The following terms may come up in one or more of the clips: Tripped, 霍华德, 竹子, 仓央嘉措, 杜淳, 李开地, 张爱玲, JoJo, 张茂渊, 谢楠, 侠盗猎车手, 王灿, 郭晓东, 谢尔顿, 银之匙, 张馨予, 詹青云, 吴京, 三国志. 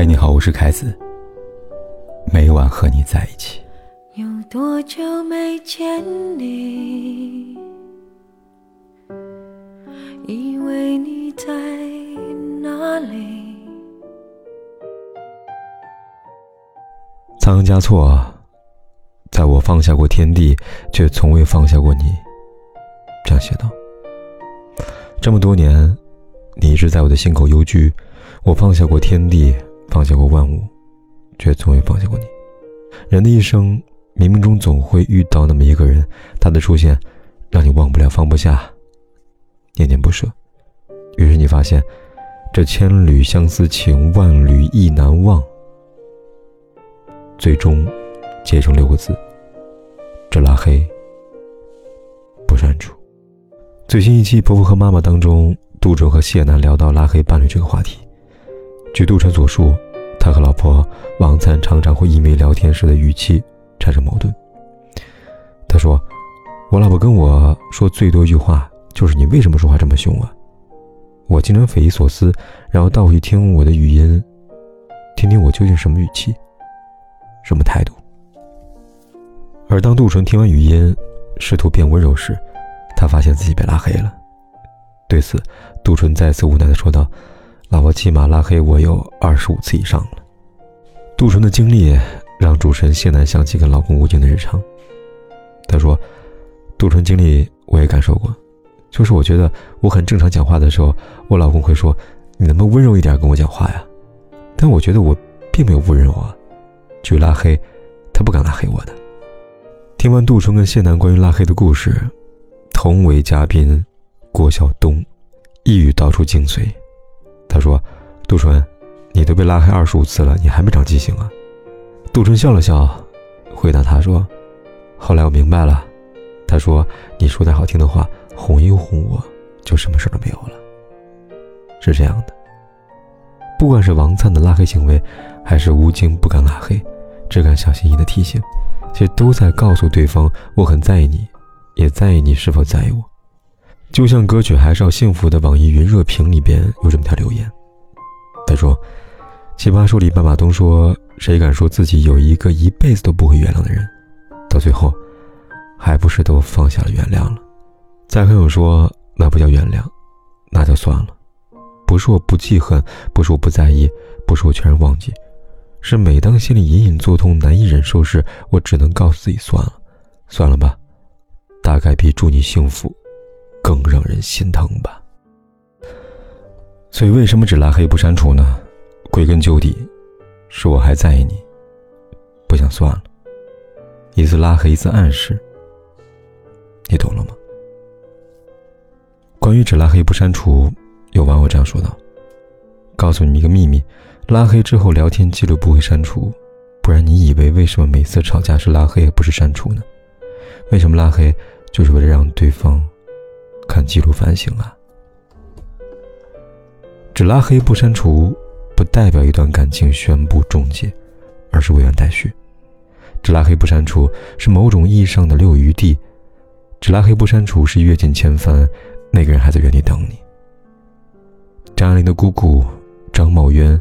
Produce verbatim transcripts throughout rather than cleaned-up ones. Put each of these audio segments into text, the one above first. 嗨，你好，我是凯子，每晚和你在一起。有多久没见你，以为你在哪里？仓央嘉措啊，在我放下过天地，却从未放下过你，这样写道。这么多年，你一直在我的心口幽居，我放下过天地，放下过万物，却从未放下过你。人的一生，冥冥中总会遇到那么一个人，他的出现让你忘不了，放不下，念念不舍。于是你发现，这千缕相思情，万缕意难忘，最终结成六个字：这拉黑不删除。最新一期《伯父和妈妈》当中，杜淳和谢楠聊到拉黑伴侣这个话题。据杜淳所述，他和老婆王灿常常会因为聊天时的语气产生矛盾。他说，我老婆跟我说最多一句话就是你为什么说话这么凶啊。我经常匪夷所思，然后倒回去听我的语音，听听我究竟什么语气什么态度。而当杜淳听完语音试图变温柔时，他发现自己被拉黑了。对此，杜淳再次无奈地说道，老婆起码拉黑我有二十五次以上了。杜淳的经历让主持人谢楠想起跟老公吴京的日常。他说，杜淳经历我也感受过，就是我觉得我很正常讲话的时候，我老公会说，你能不能温柔一点跟我讲话呀？但我觉得我并没有不温柔啊。至于拉黑，他不敢拉黑我的。听完杜淳跟谢楠关于拉黑的故事，同为嘉宾郭晓东一语道出精髓。他说，杜淳，你都被拉黑二十五次了，你还没长记性啊。杜淳笑了笑回答他说，后来我明白了，他说你说点好听的话哄一哄我，就什么事都没有了。是这样的，不管是王灿的拉黑行为，还是吴京不敢拉黑只敢小心翼翼的提醒，其实都在告诉对方，我很在意你，也在意你是否在意我。就像歌曲《还是要幸福》的网易云热评里边有这么条留言，他说，奇葩说里半马东说，谁敢说自己有一个一辈子都不会原谅的人，到最后还不是都放下了原谅了。再很有说，那不叫原谅，那就算了，不是我不记恨，不是我不在意，不是我全然忘记，是每当心里隐隐作痛难以忍受时，我只能告诉自己算了，算了吧，大概比祝你幸福更让人心疼吧。所以为什么只拉黑不删除呢？归根究底，是我还在意你，不想算了。一次拉黑，一次暗示，你懂了吗？关于只拉黑不删除，有网友这样说道，告诉你一个秘密，拉黑之后聊天记录不会删除，不然你以为为什么每次吵架是拉黑而不是删除呢？为什么拉黑，就是为了让对方看记录反省啊。只拉黑不删除，不代表一段感情宣布终结，而是未完待续。只拉黑不删除是某种意义上的留有余地，只拉黑不删除是阅尽千帆，那个人还在原地等你。张爱玲的姑姑张茂渊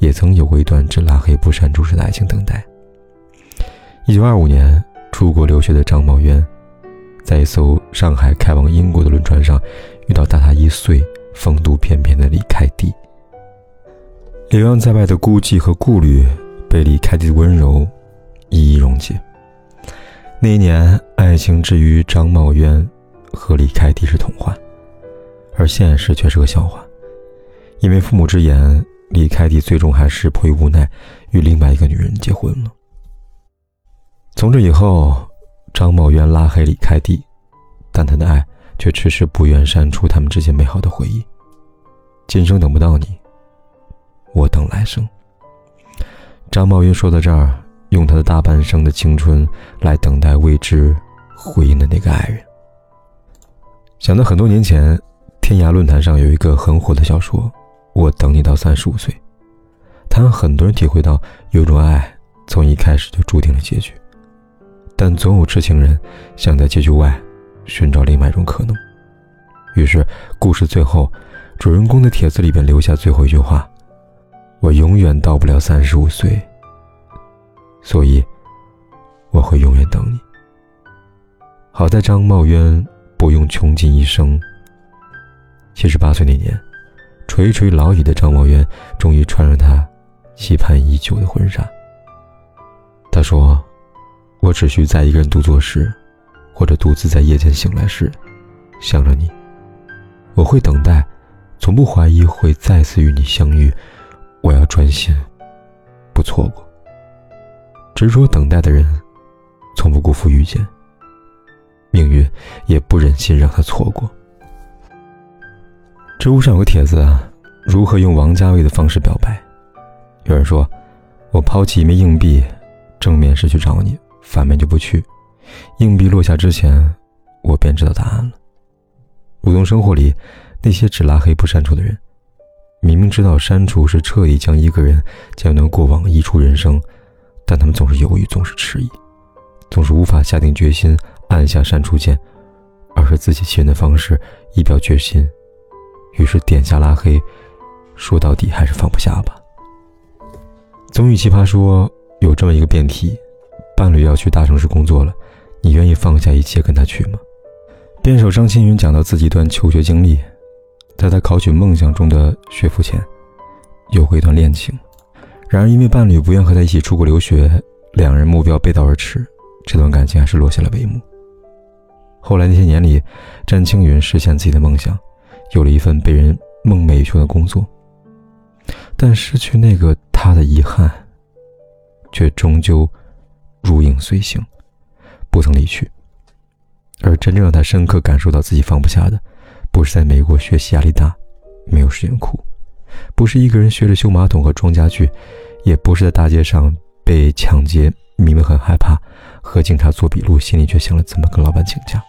也曾有过一段只拉黑不删除式的爱情等待。一九二五年出国留学的张茂渊，在一艘上海开往英国的轮船上遇到大他一岁风度翩翩的李开地。流浪在外的孤寂和顾虑被李开地的温柔一一溶解。那一年，爱情之于张茂渊和李开地是童话，而现实却是个笑话。因为父母之言，李开地最终还是迫于无奈与另外一个女人结婚了。从这以后，张茂渊拉黑李开地，但他的爱却迟迟不愿删除他们之间美好的回忆。今生等不到你，我等来生。张茂渊说到这儿，用他的大半生的青春来等待未知回应的那个爱人。想到很多年前，天涯论坛上有一个很火的小说《我等你到三十五岁》，他让很多人体会到，有种爱从一开始就注定了结局，但总有痴情人想在结局外寻找另外一种可能。于是故事最后，主人公的帖子里边留下最后一句话，我永远到不了三十五岁，所以我会永远等你。好在张茂渊不用穷尽一生。七十八岁那年，垂垂老矣的张茂渊终于穿上他期盼已久的婚纱。他说，我只需在一个人独坐时，或者独自在夜间醒来时，想着你。我会等待，从不怀疑会再次与你相遇。我要专心，不错过。执着等待的人，从不辜负遇见，命运也不忍心让他错过。知乎上有个帖子啊，如何用王家卫的方式表白？有人说，我抛弃一枚硬币，正面是去找你，反面就不去。硬币落下之前，我便知道答案了。普通生活里，那些只拉黑不删除的人，明明知道删除是彻底将一个人将那过往移出人生，但他们总是犹豫，总是迟疑，总是无法下定决心按下删除键，而是自欺欺人的方式以表决心，于是点下拉黑，说到底还是放不下吧。综艺奇葩说有这么一个辩题，伴侣要去大城市工作了，你愿意放下一切跟他去吗？辩手张馨予讲到自己一段求学经历，在他考取梦想中的学府前，有过一段恋情。然而因为伴侣不愿和他一起出国留学，两人目标背道而驰，这段感情还是落下了帷幕。后来那些年里，詹青云实现自己的梦想，有了一份被人梦寐以求的工作，但失去那个他的遗憾却终究如影随形，不曾离去。而真正让他深刻感受到自己放不下的，不是在美国学习压力大没有时间哭，不是一个人学着修马桶和装家具，也不是在大街上被抢劫明明很害怕和警察做笔录，心里却想了怎么跟老板请假。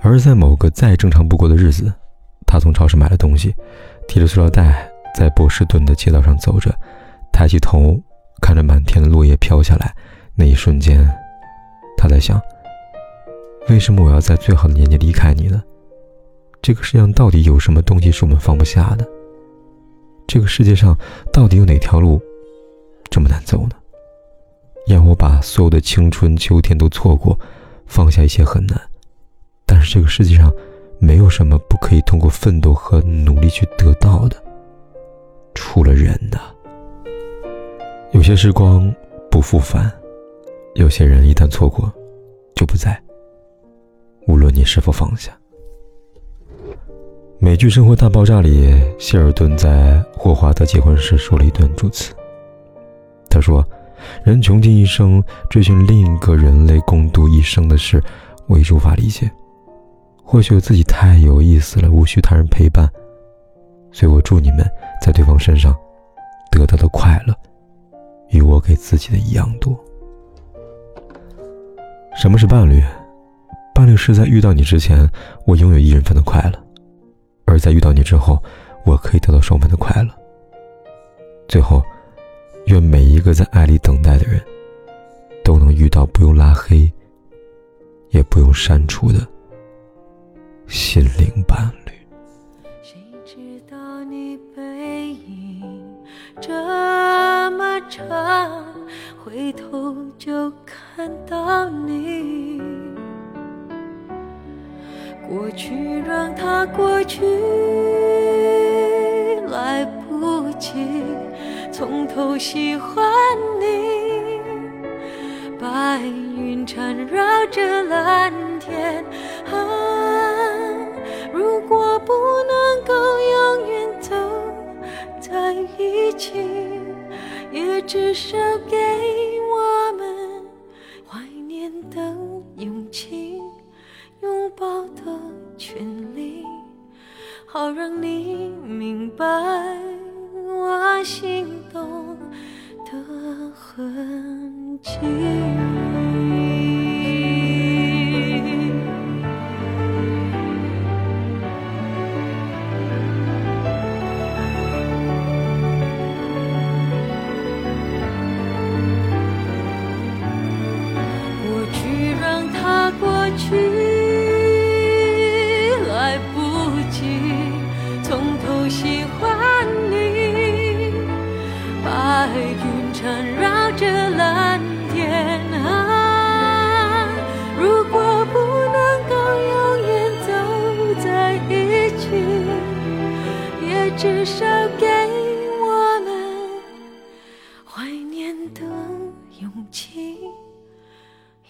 而是在某个再正常不过的日子，他从超市买了东西，提着塑料袋在波士顿的街道上走着，抬起头看着满天的落叶飘下来，那一瞬间他在想，为什么我要在最好的年纪离开你呢？这个世界上到底有什么东西是我们放不下的？这个世界上到底有哪条路这么难走呢？要我把所有的青春秋天都错过，放下一些很难，但是这个世界上没有什么不可以通过奋斗和努力去得到的，除了人呐。有些时光不复返，有些人一旦错过就不在，无论你是否放下。美剧《生活大爆炸》里，谢尔顿在霍华德结婚时说了一段祝词。他说，人穷尽一生追寻另一个人类共度一生的事，我一直无法理解。或许我自己太有意思了，无需他人陪伴，所以我祝你们在对方身上得到的快乐与我给自己的一样多。什么是伴侣？伴侣是在遇到你之前，我拥有一人份的快乐，而在遇到你之后，我可以得到双份的快乐。最后，愿每一个在爱里等待的人，都能遇到不用拉黑也不用删除的心灵伴侣。谁知道你背影这么长，回头就看到你，过去让它过去，来不及从头喜欢你。白云缠绕着蓝天啊，如果不能够永远走在一起，也至少给我们怀念的勇气，拥抱的权利，好让你明白我心动的痕迹。过去让它过去，来不及从头喜欢你，云缠绕着蓝天啊，如果不能够永远走在一起，也至少给我们怀念的勇气，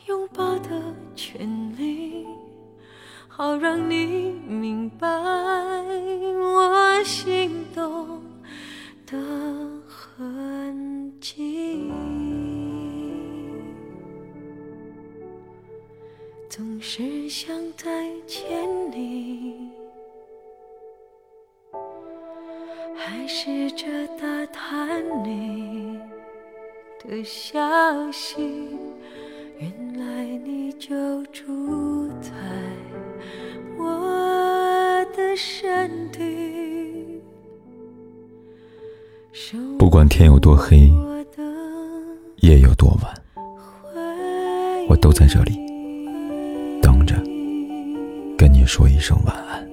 拥抱的权利，好让你明白我心动的痕迹。总是想再见你，还试着打探你的消息，原来你就住在我的身体。不管天有多黑，夜有多晚，我都在这里等着跟你说一声晚安。